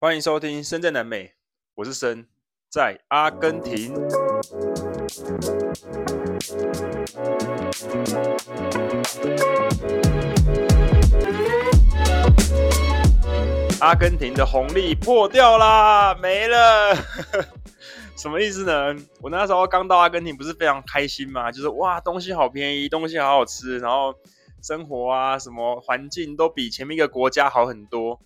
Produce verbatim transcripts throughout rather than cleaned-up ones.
欢迎收听深圳南美，我是深，在阿根廷。阿根廷的红利破掉啦，没了。什么意思呢？我那时候刚到阿根廷，不是非常开心吗？就是哇，东西好便宜，东西好好吃，然后生活啊，什么环境都比前面一个国家好很多。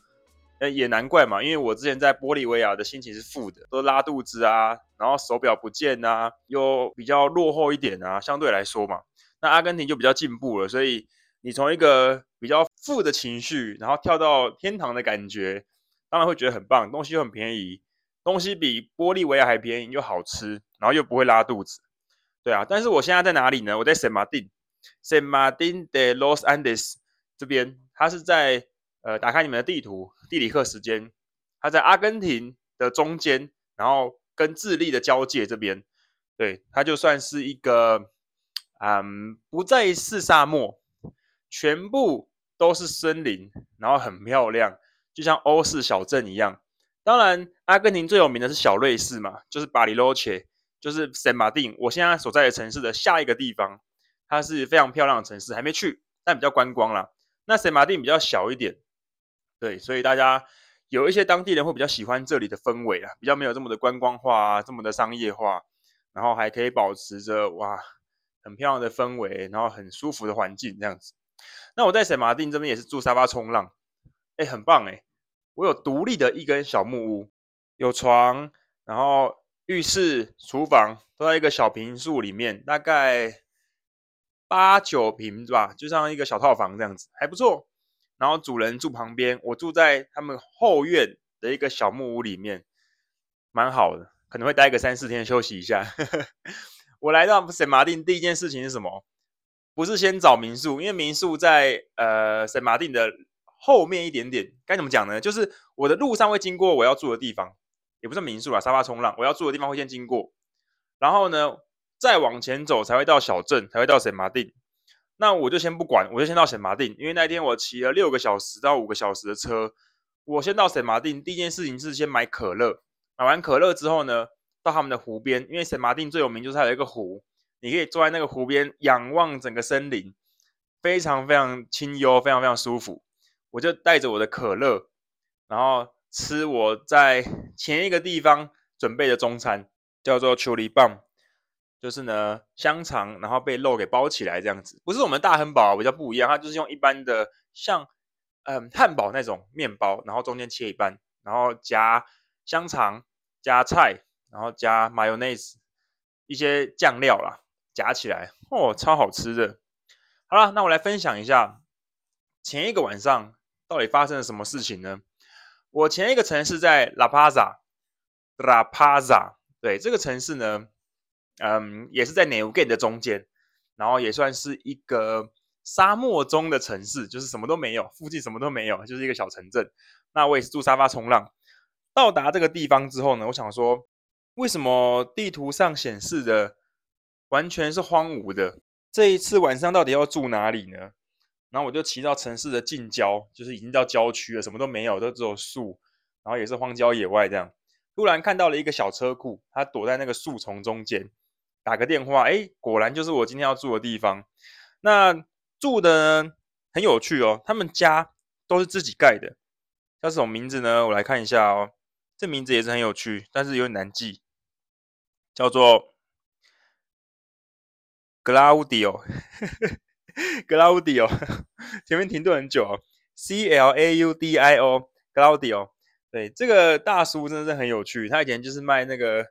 也难怪嘛，因为我之前在玻利维亚的心情是负的，都拉肚子啊，然后手表不见啊，又比较落后一点啊，相对来说嘛。那阿根廷就比较进步了，所以你从一个比较负的情绪，然后跳到天堂的感觉，当然会觉得很棒，东西又很便宜，东西比玻利维亚还便宜，又好吃，然后又不会拉肚子。对啊，但是我现在在哪里呢？我在 San Martin San Martin de Los Andes 这边，它是在呃，打开你们的地图，地理课时间，它在阿根廷的中间，然后跟智利的交界这边，对，它就算是一个，嗯，不再是沙漠，全部都是森林，然后很漂亮，就像欧式小镇一样。当然，阿根廷最有名的是小瑞士嘛，就是Bariloche，就是 San Martin， 我现在所在的城市的下一个地方，它是非常漂亮的城市，还没去，但比较观光啦。那 San Martin 比较小一点。对，所以大家有一些当地人会比较喜欢这里的氛围啦，比较没有这么的观光化啊，这么的商业化，然后还可以保持着哇很漂亮的氛围，然后很舒服的环境这样子。那我在San Martin这边也是住沙发冲浪，哎，很棒哎，我有独立的一间小木屋，有床，然后浴室、厨房都在一个小坪数里面，大概八九坪吧，就像一个小套房这样子，还不错。然后主人住旁边，我住在他们后院的一个小木屋里面，蛮好的，可能会待个三四天休息一下。我来到圣马丁第一件事情是什么？不是先找民宿，因为民宿在呃圣马丁的后面一点点。该怎么讲呢？就是我的路上会经过我要住的地方，也不是民宿啦，沙发冲浪，我要住的地方会先经过，然后呢再往前走才会到小镇，才会到圣马丁。那我就先不管，我就先到San Martin，因为那天我骑了六个小时到五个小时的车，我先到San Martin。第一件事情是先买可乐，买完可乐之后呢，到他们的湖边，因为San Martin最有名就是它有一个湖，你可以坐在那个湖边仰望整个森林，非常非常清幽，非常非常舒服。我就带着我的可乐，然后吃我在前一个地方准备的中餐，叫做 choripán。就是呢，香肠，然后被肉给包起来这样子，不是我们大汉堡比较不一样，它就是用一般的像嗯汉堡那种面包，然后中间切一半，然后加香肠、加菜，然后加 mayonnaise 一些酱料啦，夹起来，哦，超好吃的。好啦，那我来分享一下前一个晚上到底发生了什么事情呢？我前一个城市在 La Paz La Paz， 对，这个城市呢。嗯，也是在 Neuquén 的中间，然后也算是一个沙漠中的城市，就是什么都没有，附近什么都没有，就是一个小城镇。那我也是住沙发冲浪。到达这个地方之后呢，我想说，为什么地图上显示的完全是荒芜的？这一次晚上到底要住哪里呢？然后我就骑到城市的近郊，就是已经到郊区了，什么都没有，都只有树，然后也是荒郊野外这样。突然看到了一个小车库，它躲在那个树丛中间。打个电话，哎，果然就是我今天要住的地方。那住的呢很有趣哦，他们家都是自己盖的。叫什么名字呢？我来看一下哦。这名字也是很有趣，但是有点难记，叫做 Claudio 。Claudio， 前面停顿很久哦。C L A U D I O Claudio， 对，这个大叔真的是很有趣，他以前就是卖那个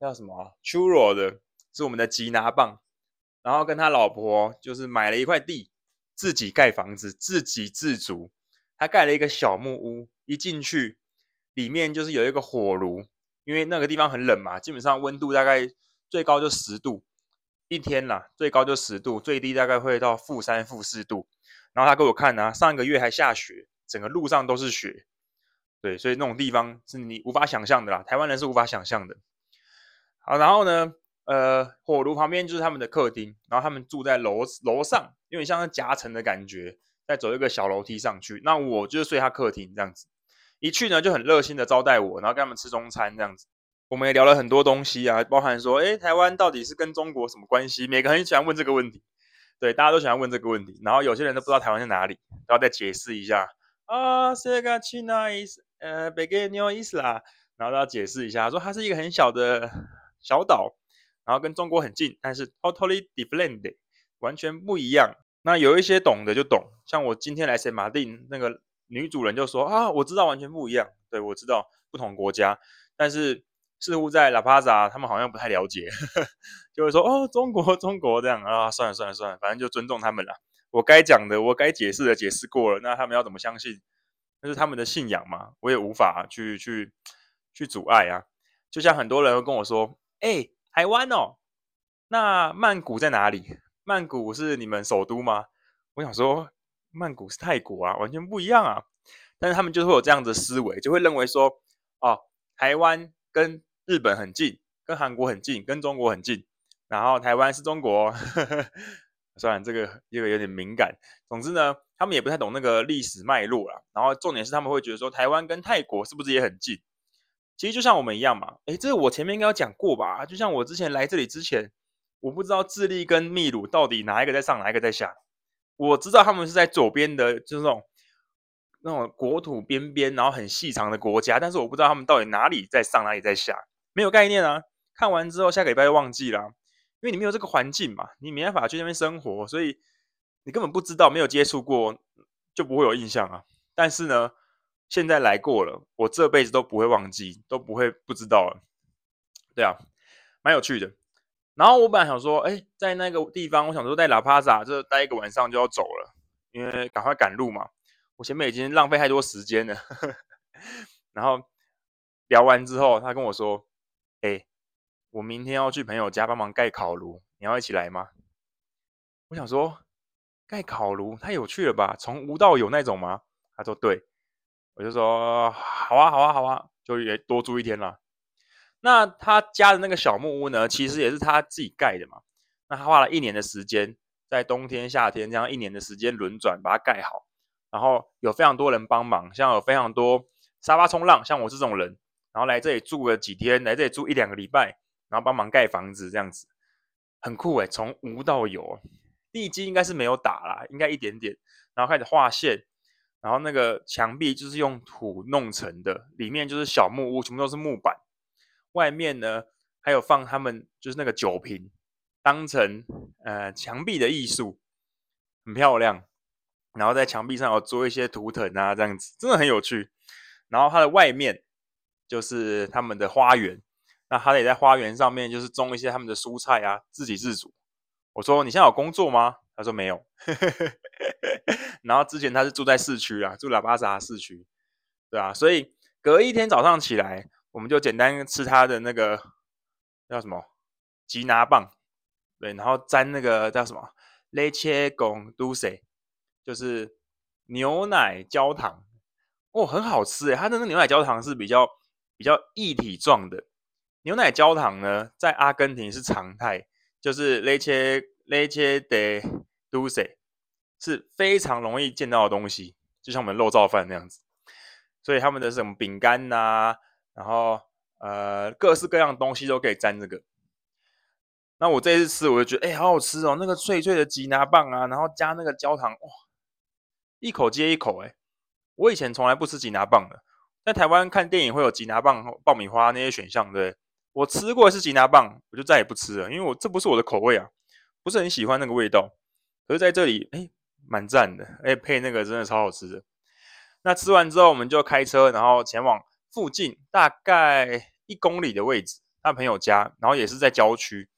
叫什么 churro 的。是我们的吉拿棒，然后跟他老婆就是买了一块地，自己盖房子，自给自足。他盖了一个小木屋，一进去里面就是有一个火炉，因为那个地方很冷嘛，基本上温度大概最高就十度，一天啦，最高就十度，最低大概会到负三、负四度。然后他给我看啊，上个月还下雪，整个路上都是雪。对，所以那种地方是你无法想象的啦，台湾人是无法想象的。好，然后呢？呃，火炉旁边就是他们的客厅，然后他们住在楼楼上，有点像是夹层的感觉，再走一个小楼梯上去。那我就是睡他客厅这样子，一去呢就很热心的招待我，然后跟他们吃中餐这样子。我们也聊了很多东西啊，包含说，哎，台湾到底是跟中国什么关系？每个人喜欢问这个问题，对，大家都喜欢问这个问题。然后有些人都不知道台湾在哪里，然后再解释一下啊，这个 China is 呃 Pequeña Isla， 然后要解释一下，说它是一个很小的小岛，然后跟中国很近，但是 totally different， 完全不一样。那有一些懂的就懂，像我今天来San Martin，那个女主人就说啊，我知道完全不一样，对，我知道不同国家，但是似乎在La Paz他们好像不太了解，呵呵，就会说哦，中国中国这样啊，算了算了算了，反正就尊重他们啦。我该讲的，我该解释的解释过了，那他们要怎么相信？那是他们的信仰嘛，我也无法去去去阻碍啊。就像很多人会跟我说，哎，台湾哦，那曼谷在哪里？曼谷是你们首都吗？我想说，曼谷是泰国啊，完全不一样啊。但是他们就会有这样的思维，就会认为说，哦，台湾跟日本很近，跟韩国很近，跟中国很近，然后台湾是中国，呵呵，虽然这个这个有点敏感。总之呢，他们也不太懂那个历史脉络啦。然后重点是他们会觉得说，台湾跟泰国是不是也很近？其实就像我们一样嘛，诶，这个我前面应该有讲过吧？就像我之前来这里之前，我不知道智利跟秘鲁到底哪一个在上，哪一个在下。我知道他们是在左边的，就是那种那种国土边边，然后很细长的国家，但是我不知道他们到底哪里在上，哪里在下。没有概念啊，看完之后下个礼拜就忘记了，因为你没有这个环境嘛，你没办法去那边生活，所以你根本不知道，没有接触过就不会有印象啊。但是呢，现在来过了，我这辈子都不会忘记，都不会不知道了。对啊，蛮有趣的。然后我本来想说，哎，在那个地方，我想说在La Paz就待一个晚上就要走了，因为赶快赶路嘛，我前面已经浪费太多时间了。然后聊完之后，他跟我说，哎、欸，我明天要去朋友家帮忙盖烤炉，你要一起来吗？我想说，盖烤炉太有趣了吧，从无到有那种吗？他说对，我就说好啊，好啊，好啊，就也多住一天啦。那他家的那个小木屋呢，其实也是他自己盖的嘛。那他花了一年的时间，在冬天、夏天这样一年的时间轮转把它盖好，然后有非常多人帮忙，像有非常多沙发冲浪，像我这种人。然后来这里住了几天，来这里住一两个礼拜，然后帮忙盖房子，这样子很酷哎，从无到有。地基应该是没有打啦，应该一点点，然后开始画线，然后那个墙壁就是用土弄成的，里面就是小木屋，全部都是木板。外面呢还有放他们就是那个酒瓶，当成呃墙壁的艺术，很漂亮。然后在墙壁上有做一些图腾啊，这样子真的很有趣。然后它的外面就是他们的花园，那他得在花园上面就是种一些他们的蔬菜啊，自给自足。我说你现在有工作吗？他说没有。然后之前他是住在市区啦，住La Paz市区，对啊，所以隔一天早上起来，我们就简单吃他的那个叫什么吉拿棒，对，然后沾那个叫什么 leche con dulce， 就是牛奶焦糖，哦，很好吃诶，他那个牛奶焦糖是比较。比较液体状的牛奶焦糖呢，在阿根廷是常态，就是 leche leche de dulce 是非常容易见到的东西，就像我们肉燥饭那样子。所以他们的什么饼干呐，然后呃各式各样的东西都可以沾这个。那我这一次吃，我就觉得哎、欸，好好吃哦，那个脆脆的吉拿棒啊，然后加那个焦糖，哇，一口接一口哎、欸，我以前从来不吃吉拿棒的。在台湾看电影会有吉拿棒、爆米花那些选项，对不对？我吃过是吉拿棒，我就再也不吃了，因为我这不是我的口味啊，不是很喜欢那个味道。可是在这里，哎、欸，蛮赞的，哎、欸，配那个真的超好吃的。那吃完之后，我们就开车，然后前往附近大概一公里的位置，他朋友家，然后也是在郊区。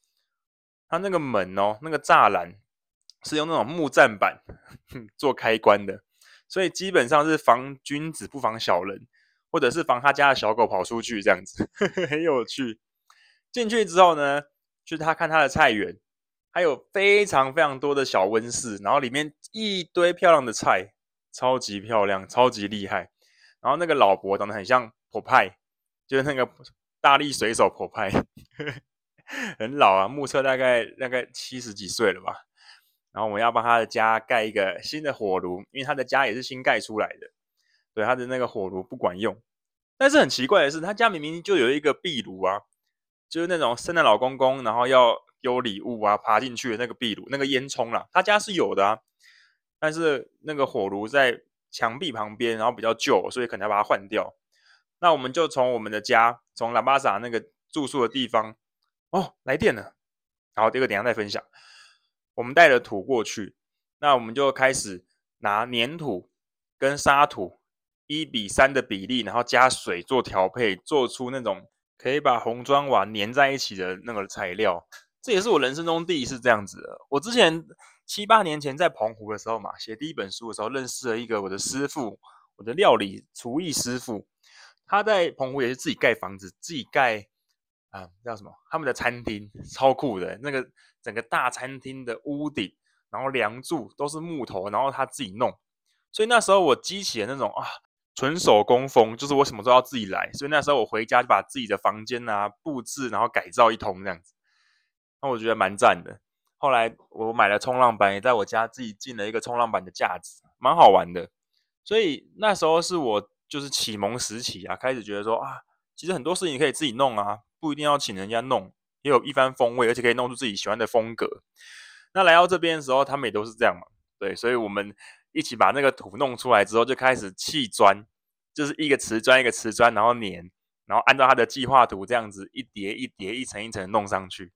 他那个门哦，那个栅栏是用那种木栈板做开关的，所以基本上是防君子不防小人。或者是防他家的小狗跑出去这样子，呵呵，很有趣。进去之后呢，去他看他的菜园，还有非常非常多的小温室，然后里面一堆漂亮的菜，超级漂亮，超级厉害。然后那个老伯长得很像婆派，就是那个大力水手婆派，很老啊，目测大概大概七十几岁了吧。然后我们要帮他的家盖一个新的火炉，因为他的家也是新盖出来的。所以它的那个火炉不管用。但是很奇怪的是，他家明明就有一个壁炉啊，就是那种圣诞老公公然后要丢礼物啊爬进去的那个壁炉，那个烟囱啦，他家是有的啊。但是那个火炉在墙壁旁边，然后比较旧，所以可能要把它换掉。那我们就从我们的家，从La Paz那个住宿的地方，哦，来电了。然后这个等一下再分享。我们带了土过去，那我们就开始拿黏土跟沙土一比三的比例，然后加水做调配，做出那种可以把红砖瓦粘在一起的那个材料。这也是我人生中第一次这样子的。我之前七八年前在澎湖的时候嘛，写第一本书的时候，认识了一个我的师傅，我的料理厨艺师傅。他在澎湖也是自己盖房子，自己盖啊、嗯，叫什么？他们的餐厅超酷的，那个整个大餐厅的屋顶，然后梁柱都是木头，然后他自己弄。所以那时候我激起了那种啊。纯手工风，就是我什么都要自己来，所以那时候我回家就把自己的房间啊布置，然后改造一通这样子，那我觉得蛮赞的。后来我买了冲浪板，也在我家自己进了一个冲浪板的架子，蛮好玩的。所以那时候是我就是启蒙时期啊，开始觉得说啊，其实很多事情可以自己弄啊，不一定要请人家弄，也有一番风味，而且可以弄出自己喜欢的风格。那来到这边的时候，他们也都是这样嘛，对，所以我们一起把那个土弄出来之后，就开始砌砖，就是一个瓷砖一个瓷砖，然后粘，然后按照它的计划图这样子一叠一叠、一层一层弄上去，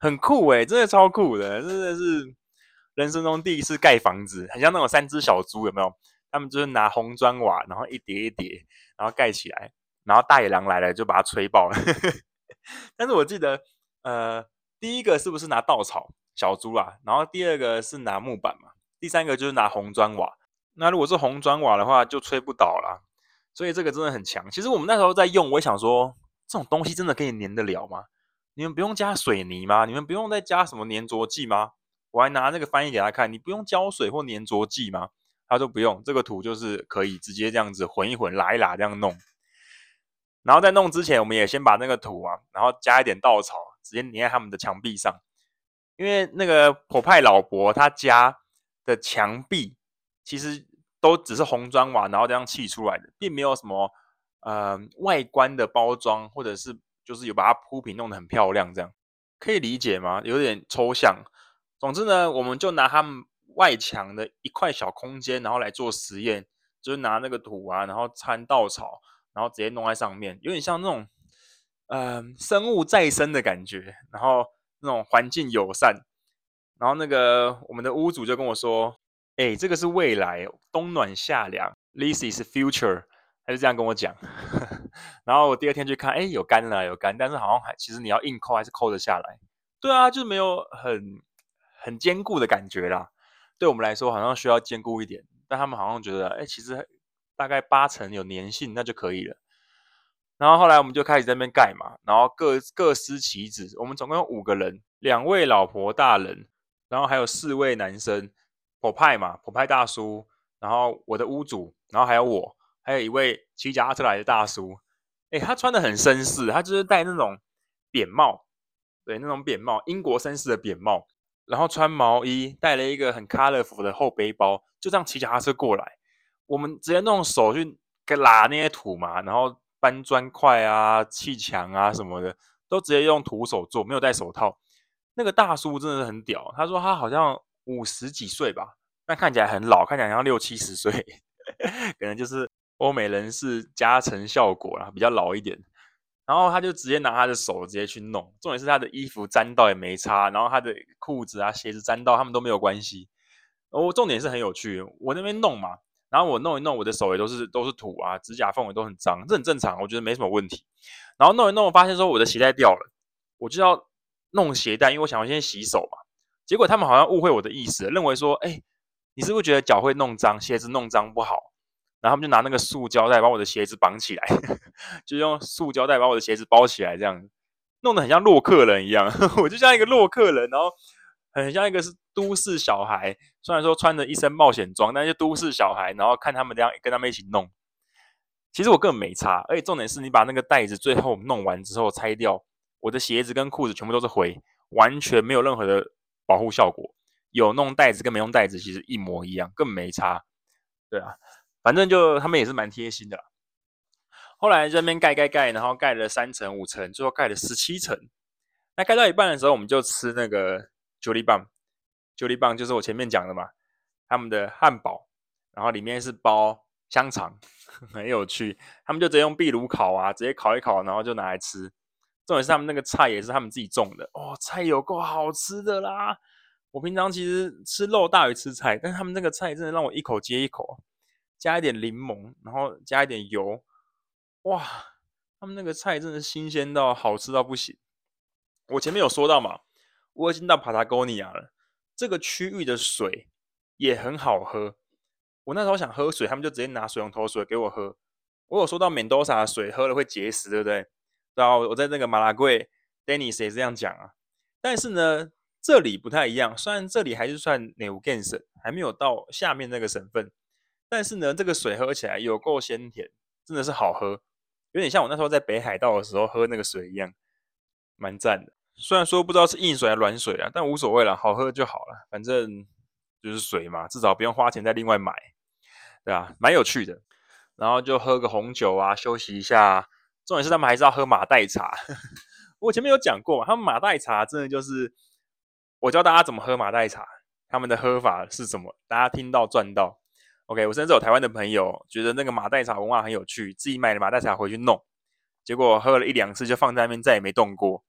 很酷哎、欸，真的超酷的，真的是人生中第一次盖房子，很像那种三只小猪有没有？他们就是拿红砖瓦，然后一叠一叠，然后盖起来，然后大野狼来了就把它吹爆了。但是我记得，呃，第一个是不是拿稻草小猪啊？然后第二个是拿木板嘛？第三个就是拿红砖瓦，那如果是红砖瓦的话，就吹不倒啦。所以这个真的很强。其实我们那时候在用，我也想说，这种东西真的可以粘得了吗？你们不用加水泥吗？你们不用再加什么粘着剂吗？我还拿那个翻译给他看，你不用胶水或粘着剂吗？他说不用，这个土就是可以直接这样子混一混，拉一拉这样弄。然后在弄之前，我们也先把那个土啊，然后加一点稻草，直接粘在他们的墙壁上，因为那个婆派老伯他家的墙壁其实都只是红砖瓦，然后这样砌出来的，并没有什么呃外观的包装，或者是就是有把它铺平弄得很漂亮，这样可以理解吗？有点抽象。总之呢，我们就拿他们外墙的一块小空间，然后来做实验，就是拿那个土啊，然后掺稻草，然后直接弄在上面，有点像那种呃生物再生的感觉，然后那种环境友善。然后那个我们的屋主就跟我说：“哎、欸，这个是未来，冬暖夏凉 ，This is future。”他就这样跟我讲。然后我第二天去看，哎、欸，有干了，有干，但是好像还其实你要硬抠还是抠得下来。对啊，就是没有很很坚固的感觉啦。对我们来说好像需要坚固一点，但他们好像觉得，哎、欸，其实大概八成有粘性，那就可以了。然后后来我们就开始在那边盖嘛，然后各各司其职。我们总共有五个人，两位老婆大人。然后还有四位男生，婆派嘛，婆派大叔，然后我的屋主，然后还有我，还有一位骑脚踏车来的大叔。哎，他穿的很绅士，他就是戴那种扁帽，对，那种扁帽，英国绅士的扁帽，然后穿毛衣，带了一个很 colorful 的厚背包，就这样骑脚踏车过来。我们直接用手去拉那些土嘛，然后搬砖块啊、砌墙啊什么的，都直接用徒手做，没有戴手套。那个大叔真的是很屌，他说他好像五十几岁吧，但看起来很老，看起来像六七十岁，可能就是欧美人士加成效果啦，比较老一点。然后他就直接拿他的手直接去弄，重点是他的衣服沾到也没差，然后他的裤子啊、鞋子沾到他们都没有关系。我重点是很有趣，我那边弄嘛，然后我弄一弄，我的手也都是都是土啊，指甲缝也都很脏，这很正常，我觉得没什么问题。然后弄一弄，我发现说我的鞋带掉了，我就要弄鞋带，因为我想要先洗手嘛。结果他们好像误会我的意思，认为说，哎、欸，你是不是觉得脚会弄脏，鞋子弄脏不好？然后他们就拿那个塑胶带把我的鞋子绑起来，就用塑胶带把我的鞋子包起来，这样弄得很像洛克人一样。我就像一个洛克人，然后很像一个是都市小孩，虽然说穿着一身冒险装，但是都市小孩，然后看他们这样跟他们一起弄。其实我根本没差，而且重点是你把那个带子最后弄完之后拆掉。我的鞋子跟裤子全部都是灰，完全没有任何的保护效果。有弄袋子跟没用袋子其实一模一样，更没差。对啊，反正就他们也是蛮贴心的啦。后来这边盖盖盖，然后盖了三层、五层，最后盖了十七层。那盖到一半的时候，我们就吃那个九里棒，九里棒就是我前面讲的嘛，他们的汉堡，然后里面是包香肠，很有趣。他们就直接用壁炉烤啊，直接烤一烤，然后就拿来吃。重点是他们那个菜也是他们自己种的哦，菜有够好吃的啦！我平常其实吃肉大于吃菜，但是他们那个菜真的让我一口接一口，加一点柠檬，然后加一点油，哇！他们那个菜真的新鲜到好吃到不行。我前面有说到嘛，我已经到帕塔哥尼亚了，这个区域的水也很好喝。我那时候想喝水，他们就直接拿水龙头水给我喝。我有说到 Mendoza 的水喝了会结石，对不对？然后我在那个马拉圭 ，Dennis 也是这样讲啊。但是呢，这里不太一样，虽然这里还是算 Neuquén 省，还没有到下面那个省份，但是呢，这个水喝起来有够鲜甜，真的是好喝，有点像我那时候在北海道的时候喝那个水一样，蛮赞的。虽然说不知道是硬水还是软水啊，但无所谓啦，好喝就好了，反正就是水嘛，至少不用花钱再另外买，对吧？蛮有趣的。然后就喝个红酒啊，休息一下。重点是他们还是要喝马黛茶。我前面有讲过嘛，他们马黛茶真的就是我教大家怎么喝马黛茶，他们的喝法是什么，大家听到赚到。OK， 我甚至有台湾的朋友觉得那个马黛茶文化很有趣，自己买了马黛茶回去弄，结果喝了一两次就放在那边再也没动过。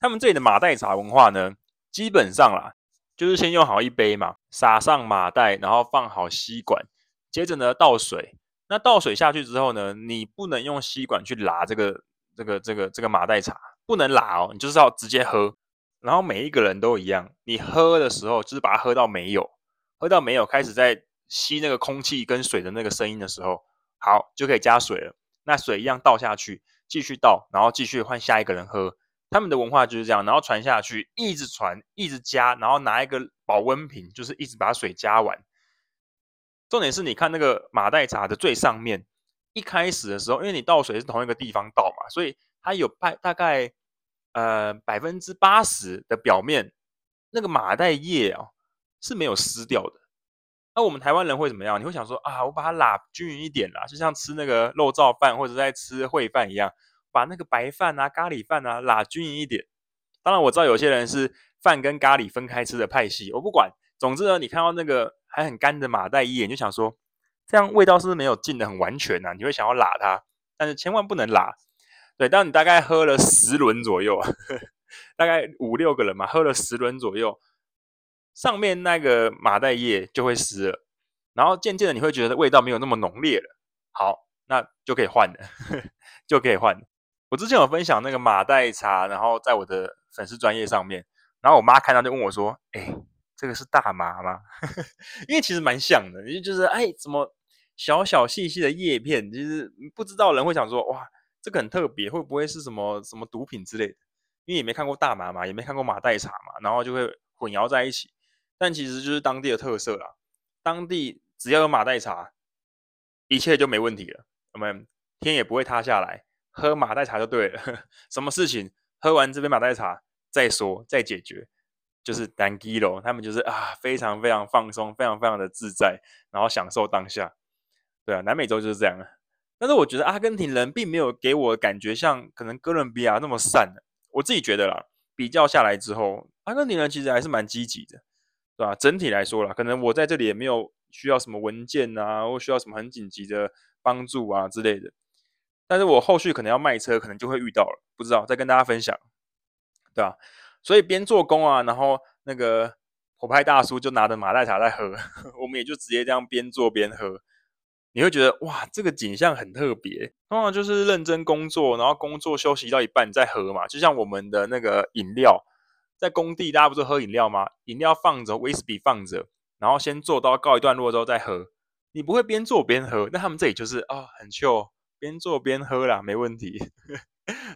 他们这里的马黛茶文化呢，基本上啦，就是先用好一杯嘛，撒上马黛，然后放好吸管，接着呢倒水。那倒水下去之后呢，你不能用吸管去拉这个这个这个这个马黛茶，不能拉哦，你就是要直接喝。然后每一个人都一样，你喝的时候就是把它喝到没有，喝到没有开始在吸那个空气跟水的那个声音的时候，好就可以加水了。那水一样倒下去，继续倒，然后继续换下一个人喝。他们的文化就是这样，然后传下去，一直传，一直加，然后拿一个保温瓶，就是一直把水加完。重点是你看那个马黛茶的最上面，一开始的时候，因为你倒水是同一个地方倒嘛，所以它有大概呃 百分之八十 的表面那个马黛叶哦是没有湿掉的。那我们台湾人会怎么样？你会想说啊，我把它拉均匀一点啦，就像吃那个肉燥饭或者在吃烩饭一样，把那个白饭啊、咖喱饭啊拉均匀一点。当然我知道有些人是饭跟咖喱分开吃的派系，我不管。总之呢，你看到那个还很干的马黛叶，你就想说这样味道是不是没有进的很完全啊，你会想要拉它，但是千万不能拉。对，当你大概喝了十轮左右呵呵，大概五六个人嘛，喝了十轮左右，上面那个马黛叶就会湿了，然后渐渐的你会觉得味道没有那么浓烈了，好，那就可以换了呵呵就可以换了。我之前有分享那个马黛茶，然后在我的粉丝专页上面，然后我妈看到就问我说，哎、欸这个是大麻吗？因为其实蛮像的，就是哎，怎么小小细细的叶片，就是不知道人会想说，哇，这个很特别，会不会是什么什么毒品之类的？因为也没看过大麻嘛，也没看过马黛茶嘛，然后就会混淆在一起。但其实就是当地的特色啦，当地只要有马黛茶，一切就没问题了，我们天也不会塌下来，喝马黛茶就对了。什么事情喝完这杯马黛茶再说，再解决。就是单机咯，他们就是啊，非常非常放松，非常非常的自在，然后享受当下。对啊，南美洲就是这样。但是我觉得阿根廷人并没有给我感觉像可能哥伦比亚那么散的，我自己觉得啦，比较下来之后，阿根廷人其实还是蛮积极的，对吧、啊？整体来说啦，可能我在这里也没有需要什么文件啊，或需要什么很紧急的帮助啊之类的。但是我后续可能要卖车，可能就会遇到了，不知道再跟大家分享，对吧、啊？所以边做工啊，然后那个火派大叔就拿着马黛茶在喝，我们也就直接这样边做边喝。你会觉得哇，这个景象很特别。通常就是认真工作，然后工作休息到一半再喝嘛。就像我们的那个饮料，在工地大家不是喝饮料吗？饮料放着，威士忌放着，然后先做到告一段落之后再喝。你不会边做边喝，但他们这里就是哦，很 chill， 边做边喝啦，没问题。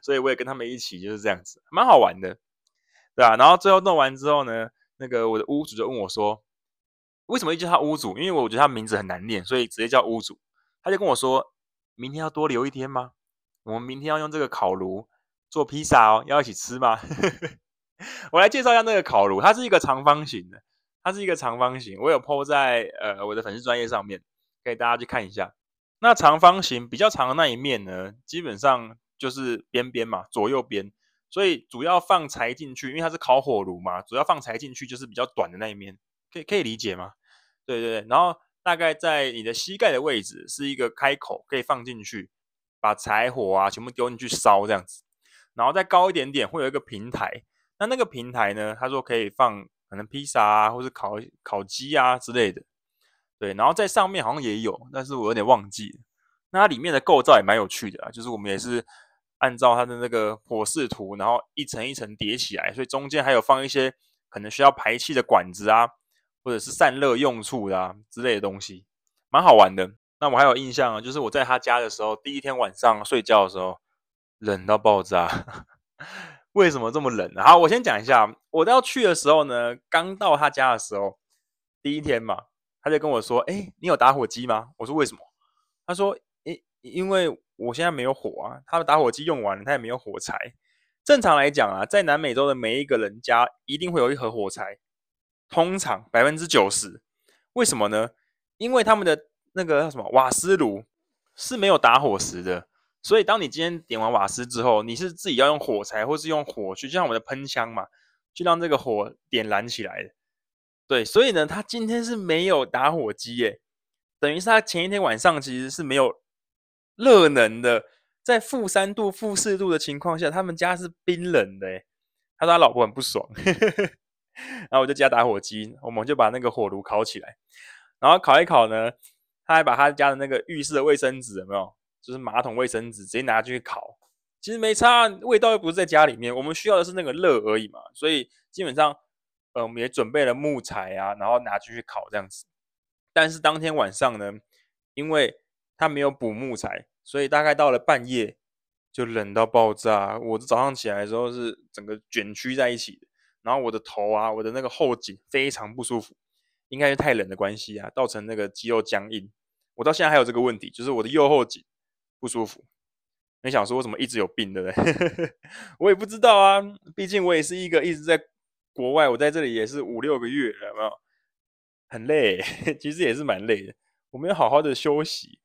所以我也跟他们一起就是这样子，蛮好玩的。对啊，然后最后弄完之后呢，那个我的屋主就问我说，为什么一直叫他屋主？因为我觉得他名字很难念，所以直接叫屋主。他就跟我说，明天要多留一天吗？我们明天要用这个烤炉做披萨哦，要一起吃吗？我来介绍一下那个烤炉，它是一个长方形的，它是一个长方形，我有 po 在呃我的粉丝专页上面，可以大家去看一下。那长方形比较长的那一面呢，基本上就是边边嘛，左右边，所以主要放柴进去，因为它是烤火炉嘛，主要放柴进去就是比较短的那一面，可以可以理解吗？对对对，然后大概在你的膝盖的位置是一个开口，可以放进去，把柴火啊全部丢进去烧这样子。然后再高一点点会有一个平台，那那个平台呢，他说可以放可能披萨啊，或是烤烤鸡啊之类的。对，然后在上面好像也有，但是我有点忘记了。那它里面的构造也蛮有趣的啊，就是我们也是按照它的那个火势图，然后一层一层叠起来，所以中间还有放一些可能需要排气的管子啊，或者是散热用处啊之类的东西，蛮好玩的。那我还有印象啊，就是我在他家的时候，第一天晚上睡觉的时候，冷到爆炸。为什么这么冷啊？好，我先讲一下，我要去的时候呢，刚到他家的时候，第一天嘛。他就跟我说：“哎、欸，你有打火机吗？”我说：“为什么？”他说：“哎、欸，因为我现在没有火啊，他的打火机用完了，他也没有火柴。正常来讲啊，在南美洲的每一个人家一定会有一盒火柴，通常 百分之九十。为什么呢？因为他们的那个什么瓦斯炉是没有打火石的，所以当你今天点完瓦斯之后，你是自己要用火柴或是用火去，就像我们的喷枪嘛，去让这个火点燃起来的。”对，所以呢，他今天是没有打火机耶，等于是他前一天晚上其实是没有热能的，在负三度、负四度的情况下，他们家是冰冷的耶。他说他老婆很不爽，然后我就加打火机，我们就把那个火炉烤起来，然后烤一烤呢，他还把他家的那个浴室的卫生纸有没有，就是马桶卫生纸直接拿去烤，其实没差，味道又不是在家里面，我们需要的是那个热而已嘛，所以基本上。呃，我们也准备了木材啊，然后拿去去烤这样子。但是当天晚上呢，因为他没有补木材，所以大概到了半夜就冷到爆炸。我早上起来的时候是整个卷曲在一起的，然后我的头啊，我的那个后颈非常不舒服，应该是太冷的关系啊，造成那个肌肉僵硬。我到现在还有这个问题，就是我的右后颈不舒服。你想说我怎么一直有病，对不对？我也不知道啊，毕竟我也是一个一直在。国外我在这里也是五六个月了，有没有？很累，其实也是蛮累的。我没有好好的休息，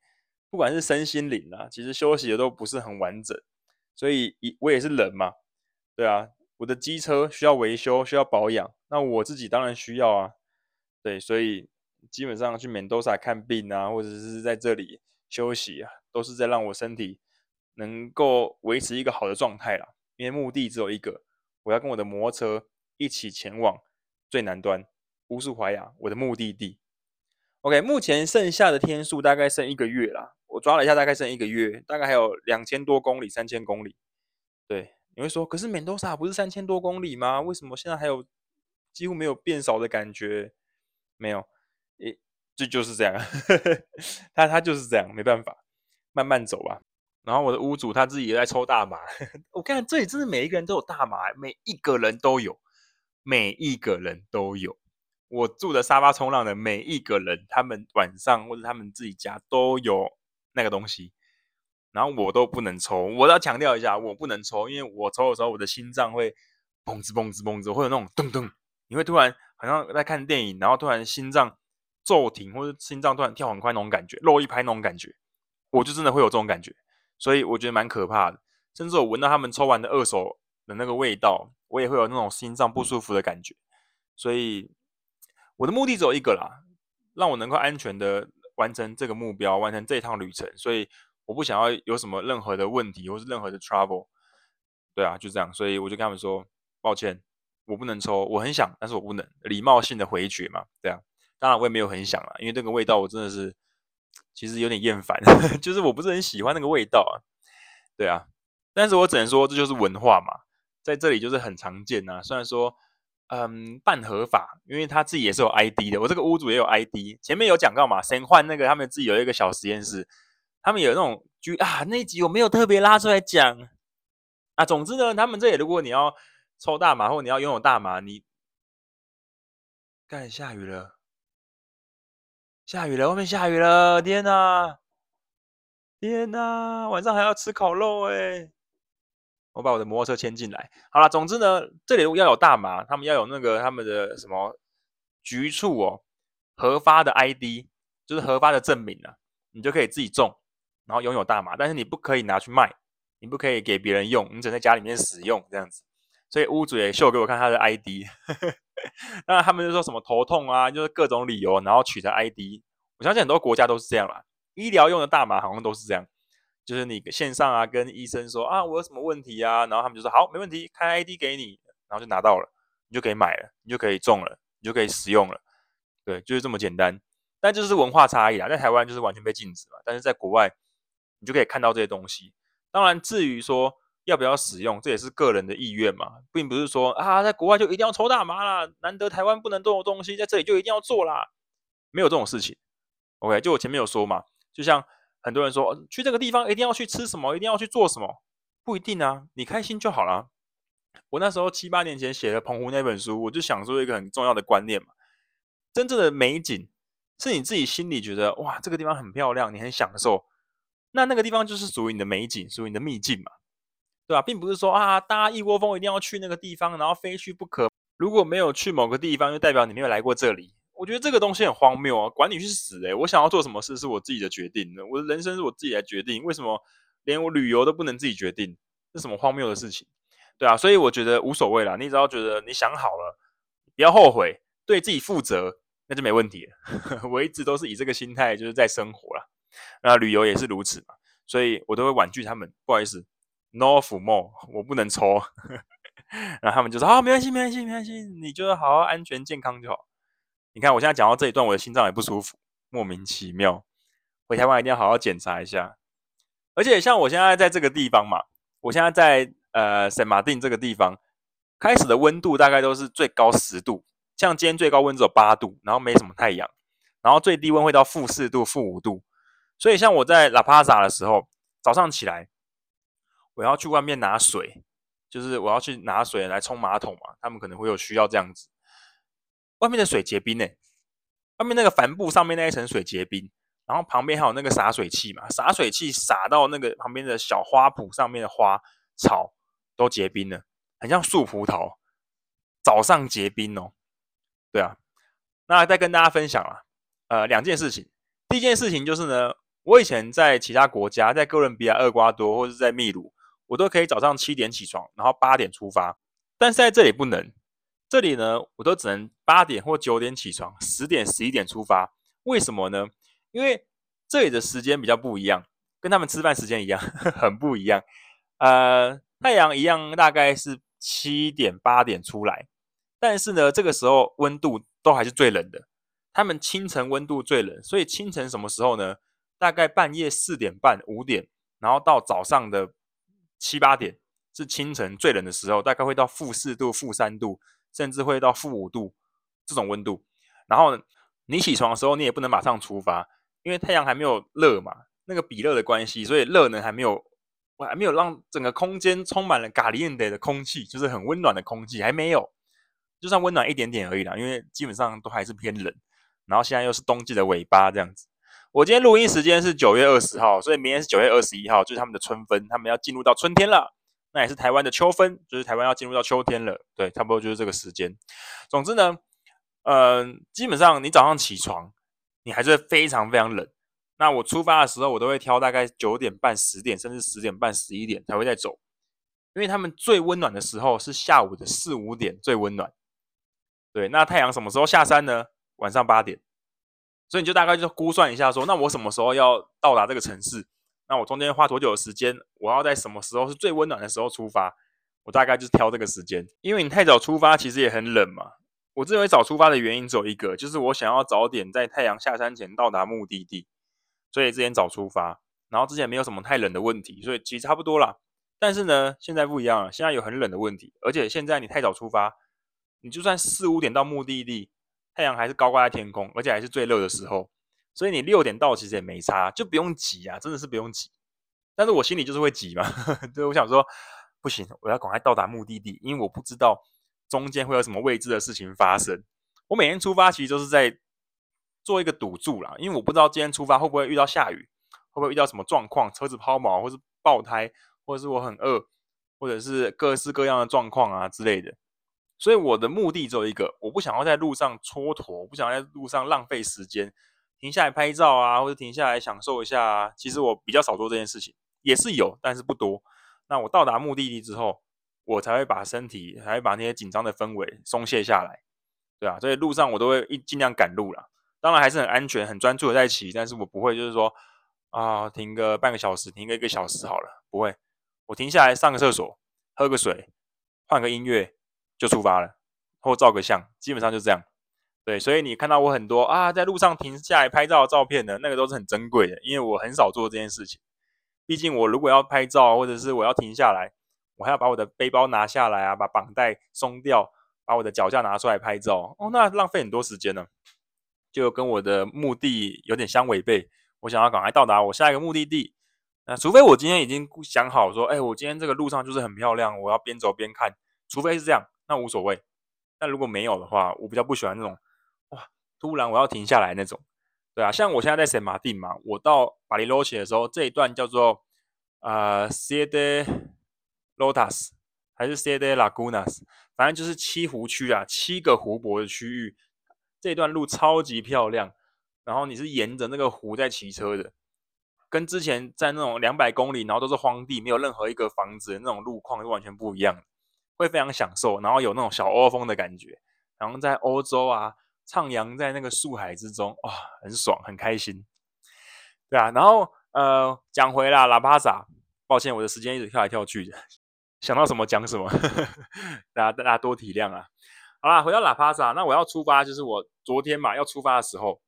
不管是身心灵啊，其实休息的都不是很完整。所以我也是人嘛，对啊，我的机车需要维修，需要保养，那我自己当然需要啊。对，所以基本上去 Mendoza 看病啊，或者是在这里休息啊，都是在让我身体能够维持一个好的状态啦。因为目的只有一个，我要跟我的摩托车。一起前往最南端乌素怀亚，我的目的地。OK， 目前剩下的天数大概剩一个月啦，我抓了一下，大概剩一个月，大概还有两千多公里、三千公里。对，你会说，可是Mendoza不是三千多公里吗？为什么现在还有几乎没有变少的感觉？没有，诶，这就是这样，他他就是这样，没办法，慢慢走吧。然后我的屋主他自己也在抽大麻，我看这里真的每一个人都有大麻，每一个人都有。每一个人都有，我住的沙发冲浪的每一个人，他们晚上或者他们自己家都有那个东西，然后我都不能抽。我要强调一下，我不能抽，因为我抽的时候，我的心脏会蹦子蹦子蹦子，会有那种咚咚，你会突然好像在看电影，然后突然心脏骤停，或者心脏突然跳很快那种感觉，漏一拍那种感觉，我就真的会有这种感觉，所以我觉得蛮可怕的。甚至我闻到他们抽完的二手的那个味道。我也会有那种心脏不舒服的感觉，所以我的目的只有一个啦，让我能够安全的完成这个目标，完成这一趟旅程。所以我不想要有什么任何的问题，或是任何的 trouble。对啊，就这样。所以我就跟他们说，抱歉，我不能抽，我很想，但是我不能，礼貌性的回绝嘛。对啊，当然我也没有很想啦，因为这个味道我真的是其实有点厌烦，就是我不是很喜欢那个味道啊。对啊，但是我只能说这就是文化嘛。在这里就是很常见啊，虽然说，嗯，半合法，因为他自己也是有 I D 的，我这个屋主也有 I D。前面有讲到嘛，神幻那个他们自己有一个小实验室，他们有那种啊，那一集我没有特别拉出来讲啊。总之呢，他们这里如果你要抽大麻或你要拥有大麻，你干下雨了，下雨了，外面下雨了，天哪，天哪，晚上还要吃烤肉哎、欸。我把我的摩托车牵进来，好啦，总之呢，这里要有大麻，他们要有那个他们的什么局处哦，核发的 I D， 就是核发的证明啊，你就可以自己种，然后拥有大麻，但是你不可以拿去卖，你不可以给别人用，你只能在家里面使用这样子。所以屋主也秀给我看他的 I D， 那他们就说什么头痛啊，就是各种理由，然后取成 I D。我相信很多国家都是这样啦，医疗用的大麻好像都是这样，就是你线上啊跟医生说啊我有什么问题啊，然后他们就说好没问题，开 I D 给你，然后就拿到了，你就可以买了，你就可以种了，你就可以使用了，对，就是这么简单。但就是文化差异啦，在台湾就是完全被禁止嘛，但是在国外你就可以看到这些东西。当然，至于说要不要使用，这也是个人的意愿嘛，并不是说啊，在国外就一定要抽大麻啦，难得台湾不能做的东西，在这里就一定要做啦，没有这种事情。OK， 就我前面有说嘛，就像很多人说去这个地方一定要去吃什么，一定要去做什么，不一定啊，你开心就好啦。我那时候七八年前写了《澎湖》那本书，我就想说一个很重要的观念嘛，真正的美景是你自己心里觉得哇，这个地方很漂亮，你很享受。那那个地方就是属于你的美景，属于你的秘境嘛，对吧、啊？并不是说啊，大家一窝蜂一定要去那个地方，然后非去不可。如果没有去某个地方，就代表你没有来过这里。我觉得这个东西很荒谬啊！管你去死哎、欸！我想要做什么事是我自己的决定，我的人生是我自己来决定。为什么连我旅游都不能自己决定？这是什么荒谬的事情？对啊，所以我觉得无所谓啦。你只要觉得你想好了，不要后悔，对自己负责，那就没问题了。我一直都是以这个心态就是在生活啦。那旅游也是如此嘛，所以我都会婉拒他们，不好意思 ，no fumo， 我不能抽。然后他们就说啊、哦，没关系，没关系，没关系，你就好好安全健康就好。你看我现在讲到这一段，我的心脏也不舒服，莫名其妙。回台湾一定要好好检查一下。而且像我现在在这个地方嘛，我现在在呃San Martin这个地方，开始的温度大概都是最高十度，像今天最高温只有八度，然后没什么太阳，然后最低温会到负四度、负五度。所以像我在La Paz的时候，早上起来，我要去外面拿水，就是我要去拿水来冲马桶嘛，他们可能会有需要这样子。外面的水结冰呢、欸，外面那个帆布上面那一层水结冰，然后旁边还有那个洒水器嘛，洒水器洒到那个旁边的小花圃上面的花草都结冰了，很像树葡萄，早上结冰哦。对啊，那再跟大家分享啦，呃，两件事情。第一件事情就是呢，我以前在其他国家，在哥伦比亚、厄瓜多或者在秘鲁，我都可以早上七点起床，然后八点出发。但是在这里不能，这里呢，我都只能八点或九点起床，十点、十一点出发。为什么呢？因为这里的时间比较不一样，跟他们吃饭时间一样，呵呵很不一样。呃，太阳一样，大概是七点、八点出来，但是呢，这个时候温度都还是最冷的。他们清晨温度最冷，所以清晨什么时候呢？大概半夜四点半、五点，然后到早上的七八点是清晨最冷的时候，大概会到负四度、负三度，甚至会到负五度这种温度。然后你起床的时候，你也不能马上出发，因为太阳还没有热嘛，那个比热的关系，所以热能还没有，还没有让整个空间充满了caliente的空气，就是很温暖的空气还没有，就算温暖一点点而已啦，因为基本上都还是偏冷。然后现在又是冬季的尾巴这样子。我今天录音时间是九月二十号，所以明天是九月二十一号，就是他们的春分，他们要进入到春天了。那也是台湾的秋分，就是台湾要进入到秋天了。对，差不多就是这个时间。总之呢，呃，基本上你早上起床，你还是会非常非常冷。那我出发的时候，我都会挑大概九点半、十点，甚至十点半、十一点才会再走。因为他们最温暖的时候是下午的四五点最温暖。对，那太阳什么时候下山呢？晚上八点，所以你就大概就估算一下说，那我什么时候要到达这个城市？那我中间花多久的时间？我要在什么时候是最温暖的时候出发？我大概就是挑这个时间，因为你太早出发其实也很冷嘛。我认为早出发的原因只有一个，就是我想要早点在太阳下山前到达目的地，所以之前早出发，然后之前没有什么太冷的问题，所以其实差不多啦。但是呢，现在不一样了，现在有很冷的问题，而且现在你太早出发，你就算四五点到目的地，太阳还是高挂在天空，而且还是最热的时候，所以你六点到其实也没差，就不用急啊，真的是不用急。但是我心里就是会急嘛，对，我想说不行，我要赶快到达目的地，因为我不知道中间会有什么未知的事情发生。我每天出发其实就是在做一个赌注啦，因为我不知道今天出发会不会遇到下雨，会不会遇到什么状况，车子抛锚，或是爆胎，或者是我很饿，或者是各式各样的状况啊之类的。所以我的目的只有一个，我不想要在路上蹉跎，我不想要在路上浪费时间，停下来拍照啊，或者停下来享受一下啊，其实我比较少做这件事情，也是有，但是不多。那我到达目的地之后，我才会把身体，才会把那些紧张的氛围松懈下来，对啊，所以路上我都会尽量赶路啦。当然还是很安全、很专注的在骑，但是我不会就是说啊、呃，停个半个小时，停个一个小时好了，不会。我停下来上个厕所，喝个水，换个音乐就出发了，或照个相，基本上就这样。对，所以你看到我很多啊，在路上停下来拍照的照片的，那个都是很珍贵的，因为我很少做这件事情。毕竟我如果要拍照，或者是我要停下来，我还要把我的背包拿下来啊，把绑带松掉，把我的脚架拿出来拍照，哦，那浪费很多时间呢，就跟我的目的有点相违背。我想要赶快到达我下一个目的地，那除非我今天已经想好说，哎，我今天这个路上就是很漂亮，我要边走边看，除非是这样，那无所谓。那如果没有的话，我比较不喜欢那种。突然我要停下来那种，对啊，像我现在在 San Martin 嘛，我到 Bariloche 的时候，这一段叫做呃 Siete Lotas 还是 Siete Lagunas， 反正就是七湖区啊，七个湖泊的区域，这一段路超级漂亮，然后你是沿着那个湖在骑车的，跟之前在那种两百公里然后都是荒地没有任何一个房子的那种路况是完全不一样的，会非常享受，然后有那种小欧风的感觉，然后在欧洲啊徜徉在那个树海之中，哇、哦，很爽，很开心，对啊。然后呃，讲回啦，拉帕萨，抱歉，我的时间一直跳来跳去的，想到什么讲什么，大家大家多体谅啊。好啦，回到拉帕萨，那我要出发，就是我昨天嘛要出发的时候，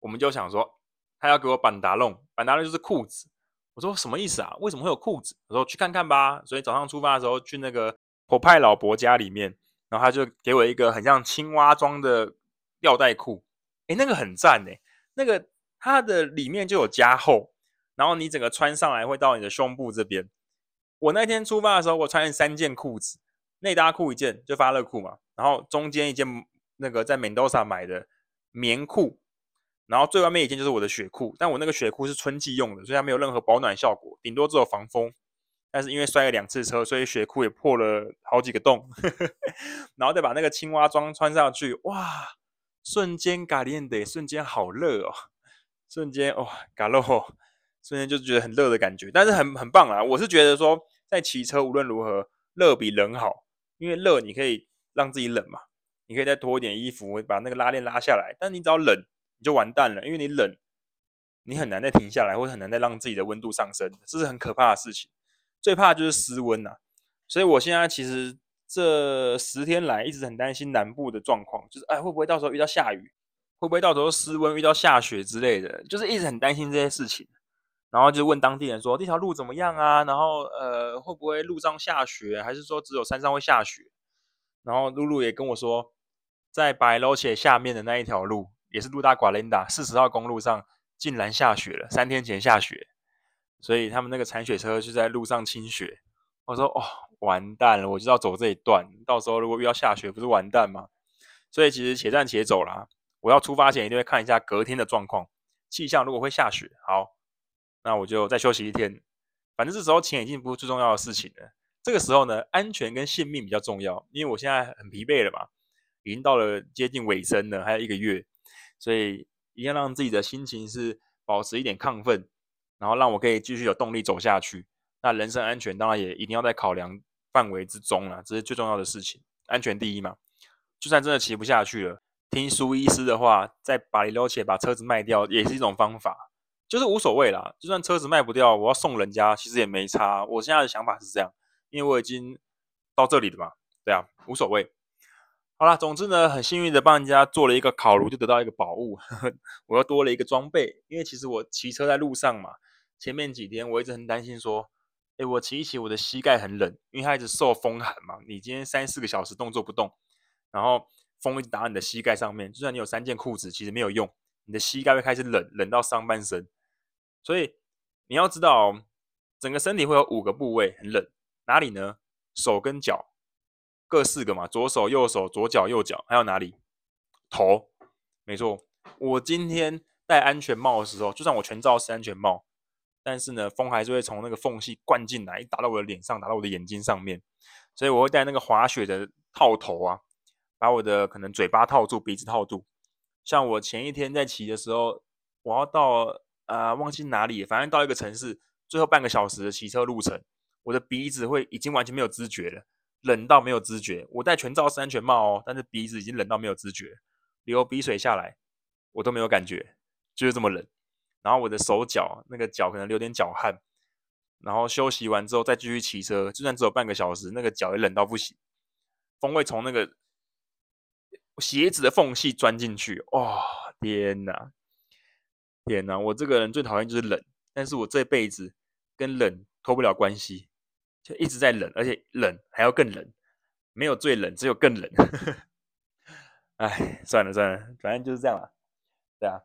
我们就想说，他要给我板达弄，板达弄就是裤子。我说什么意思啊？为什么会有裤子？我说去看看吧。所以早上出发的时候去那个婆派老伯家里面，然后他就给我一个很像青蛙装的吊带裤，哎，那个很赞哎，那个它的里面就有加厚，然后你整个穿上来会到你的胸部这边。我那天出发的时候，我穿了三件裤子，内搭裤一件，就发热裤嘛，然后中间一件那个在 Mendoza 买的棉裤，然后最外面一件就是我的雪裤，但我那个雪裤是春季用的，所以它没有任何保暖效果，顶多只有防风。但是因为摔了两次车，所以雪裤也破了好几个洞，然后再把那个青蛙装穿上去，哇！瞬间嘎练的，瞬间好热哦！瞬间哇、哦、嘎热、哦，瞬间就觉得很热的感觉，但是很很棒啦。我是觉得说，在骑车无论如何，热比冷好，因为热你可以让自己冷嘛，你可以再脱一点衣服，把那个拉链拉下来。但你只要冷，你就完蛋了，因为你冷，你很难再停下来，或者很难再让自己的温度上升，这是很可怕的事情。最怕就是失温呐、啊，所以我现在其实。这十天来一直很担心南部的状况，就是哎会不会到时候遇到下雨，会不会到时候失温遇到下雪之类的，就是一直很担心这些事情。然后就问当地人说这条路怎么样啊？然后呃会不会路上下雪，还是说只有山上会下雪？然后露露也跟我说，在Bariloche下面的那一条路，也是路大寡连达四十号公路上竟然下雪了，三天前下雪，所以他们那个铲雪车就在路上清雪。我说哦。完蛋了，我就要走这一段，到时候如果遇到下雪，不是完蛋吗？所以其实且战且走啦。我要出发前一定会看一下隔天的状况，气象如果会下雪，好，那我就再休息一天。反正这时候钱已经不是最重要的事情了。这个时候呢，安全跟性命比较重要，因为我现在很疲惫了嘛，已经到了接近尾声了，还有一个月，所以一定要让自己的心情是保持一点亢奋，然后让我可以继续有动力走下去。那人身安全当然也一定要在考量范围之中啦，这是最重要的事情，安全第一嘛。就算真的骑不下去了，听苏医师的话，在Bariloche把车子卖掉也是一种方法，就是无所谓啦。就算车子卖不掉，我要送人家其实也没差。我现在的想法是这样，因为我已经到这里了嘛，对啊，无所谓。好啦，总之呢，很幸运的帮人家做了一个烤炉，就得到一个宝物，呵呵，我又多了一个装备。因为其实我骑车在路上嘛，前面几天我一直很担心说。欸、我骑一骑，我的膝盖很冷，因为它一直受风寒嘛。你今天三四个小时动作不动，然后风一直打到你的膝盖上面，就算你有三件裤子，其实没有用，你的膝盖会开始冷，冷到上半身。所以你要知道，整个身体会有五个部位很冷，哪里呢？手跟脚各四个嘛，左手、右手、左脚、右脚，还有哪里？头，没错。我今天戴安全帽的时候，就算我全罩是安全帽。但是呢，风还是会从那个缝隙灌进来，打到我的脸上，打到我的眼睛上面，所以我会戴那个滑雪的套头啊，把我的可能嘴巴套住，鼻子套住，像我前一天在骑的时候，我要到呃忘记哪里，反正到一个城市，最后半个小时的骑车路程，我的鼻子会已经完全没有知觉了，冷到没有知觉。我戴全罩式安全帽哦，但是鼻子已经冷到没有知觉，流鼻水下来我都没有感觉，就是这么冷。然后我的手脚那个脚可能流点脚汗，然后休息完之后再继续骑车，就算只有半个小时，那个脚也冷到不行，风会从那个鞋子的缝隙钻进去。哇、哦，天哪，天哪！我这个人最讨厌就是冷，但是我这辈子跟冷脱不了关系，就一直在冷，而且冷还要更冷，没有最冷，只有更冷。哎，算了算了，反正就是这样了。对啊，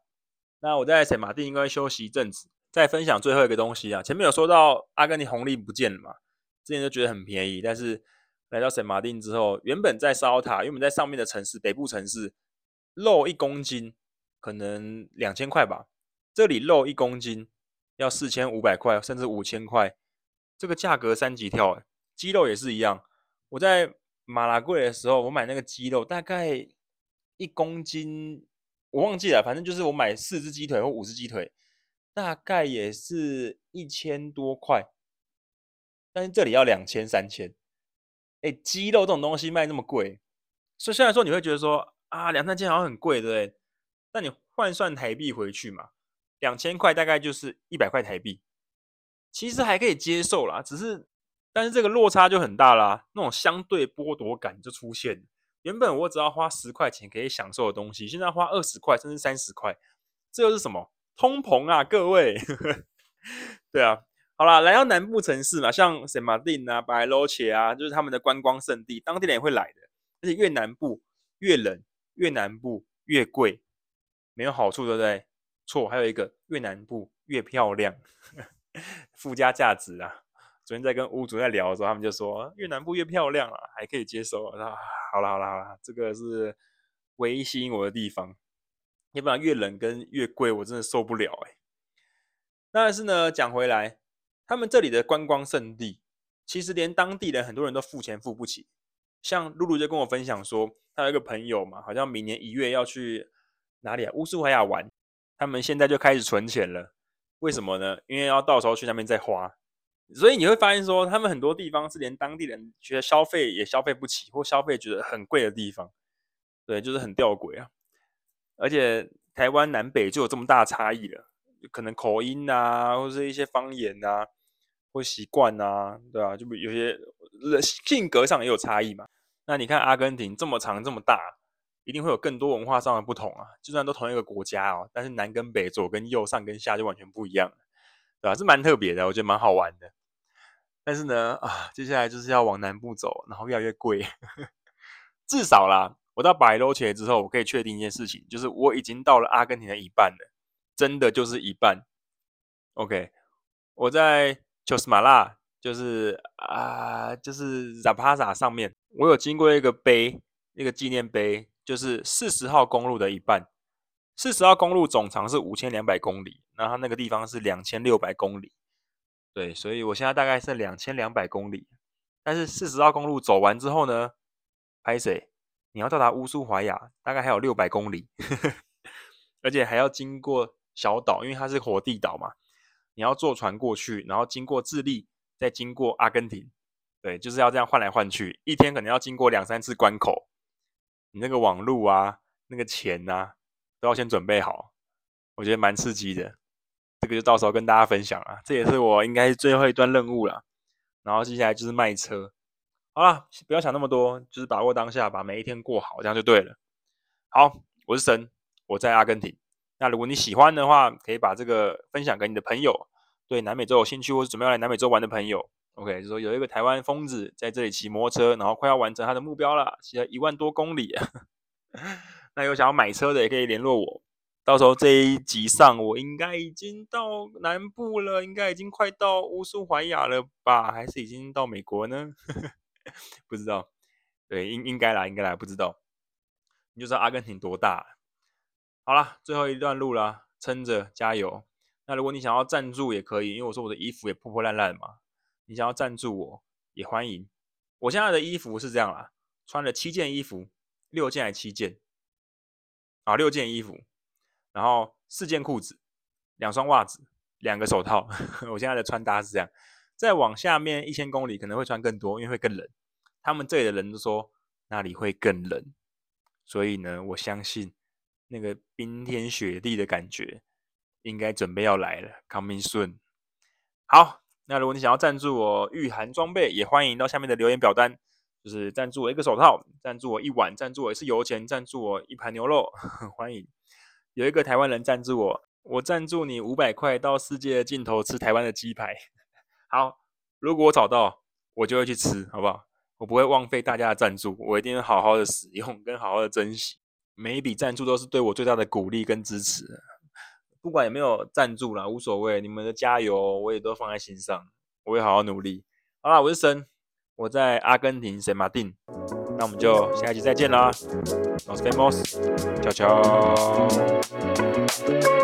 那我在圣马丁应该休息一阵子。再分享最后一个东西啊，前面有说到阿根廷红利不见了嘛，之前就觉得很便宜，但是来到圣马丁之后，原本在沙塔，原本在上面的城市北部城市，肉一公斤可能两千块吧，这里肉一公斤要四千五百块甚至五千块，这个价格三级跳、欸、鸡肉也是一样，我在马拉贵的时候，我买那个鸡肉大概一公斤，我忘记了，反正就是我买四只鸡腿或五只鸡腿。大概也是一千多块，但是这里要两千三千，哎，鸡肉这种东西卖那么贵，所以虽然说你会觉得说啊两三千好像很贵，对不对？但你换算台币回去嘛，两千块大概就是一百块台币，其实还可以接受啦，只是但是这个落差就很大啦，那种相对剥夺感就出现了。原本我只要花十块钱可以享受的东西，现在花二十块甚至三十块，这又是什么？通膨啊，各位。对啊，好啦，来到南部城市嘛，像圣马丁啊、Bariloche啊，就是他们的观光圣地，当地人也会来的。而且越南部越冷，越南部越贵，没有好处，对不对？错，还有一个越南部越漂亮，附加价值啊。昨天在跟屋主在聊的时候，他们就说越南部越漂亮啊，还可以接受啊。好啦好啦好啦，这个是唯一吸引我的地方。要不然越冷跟越贵我真的受不了哎、欸。但是呢，讲回来，他们这里的观光胜地其实连当地人很多人都付钱付不起。像露露就跟我分享说，他有一个朋友嘛，好像明年一月要去哪里啊，乌斯怀亚玩，他们现在就开始存钱了。为什么呢？因为要到时候去那边再花。所以你会发现说，他们很多地方是连当地人觉得消费也消费不起，或消费觉得很贵的地方。对，就是很吊诡啊。而且台湾南北就有这么大差异了，可能口音啊，或是一些方言啊，或习惯啊，对吧、啊？就有些性格上也有差异嘛。那你看阿根廷这么长这么大，一定会有更多文化上的不同啊。就算都同一个国家哦，但是南跟北、左跟右、上跟下就完全不一样了，对吧、啊？是蛮特别的，我觉得蛮好玩的。但是呢，啊，接下来就是要往南部走，然后越来越贵，至少啦。我到Bariloche之后，我可以确定一件事情，就是我已经到了阿根廷的一半了，真的就是一半。OK， 我在Chosmalá，就是啊、呃，就是Zapala上面，我有经过一个碑，一个纪念碑，就是四十号公路的一半。四十号公路总长是五千两百公里，然后它那个地方是两千六百公里。对，所以我现在大概是两千两百公里。但是四十号公路走完之后呢，拍谁？你要到达乌苏怀亚，大概还有六百公里，而且还要经过小岛，因为它是火地岛嘛。你要坐船过去，然后经过智利，再经过阿根廷，对，就是要这样换来换去，一天可能要经过两三次关口。你那个网路啊，那个钱啊，都要先准备好。我觉得蛮刺激的，这个就到时候跟大家分享啊。这也是我应该最后一段任务了。然后接下来就是卖车。好啦，不要想那么多，就是把握当下，把每一天过好，这样就对了。好，我是神，我在阿根廷。那如果你喜欢的话，可以把这个分享给你的朋友，对南美洲有兴趣或是准备要来南美洲玩的朋友。OK， 就是说有一个台湾疯子在这里骑摩托车，然后快要完成他的目标了，骑了一万多公里。那有想要买车的也可以联络我。到时候这一集上，我应该已经到南部了，应该已经快到乌苏怀亚了吧？还是已经到美国呢？不知道，对，应应该啦，应该啦，不知道，你就知道阿根廷多大。好啦，最后一段路啦，撑着，加油。那如果你想要赞助也可以，因为我说我的衣服也破破烂烂嘛，你想要赞助我也欢迎。我现在的衣服是这样啦，穿了七件衣服，六件还七件，啊，六件衣服，然后四件裤子，两双袜子，两个手套。我现在的穿搭是这样。再往下面一千公里可能会穿更多，因为会更冷。他们这里的人都说那里会更冷，所以呢，我相信那个冰天雪地的感觉应该准备要来了 ，coming soon。好，那如果你想要赞助我御寒装备，也欢迎到下面的留言表单，就是赞助我一个手套，赞助我一碗，赞助我一次油钱，赞助我一盘牛肉，欢迎。有一个台湾人赞助我，我赞助你五百块到世界的尽头吃台湾的鸡排。好，如果我找到，我就会去吃，好不好？我不会浪费大家的赞助，我一定会好好的使用，跟好好的珍惜。每一笔赞助都是对我最大的鼓励跟支持，不管有没有赞助啦，无所谓。你们的加油，我也都放在心上，我会好好努力。好啦，我是神，我在阿根廷圣马丁，那我们就下一集再见啦。Nos vemos，ciao ciao。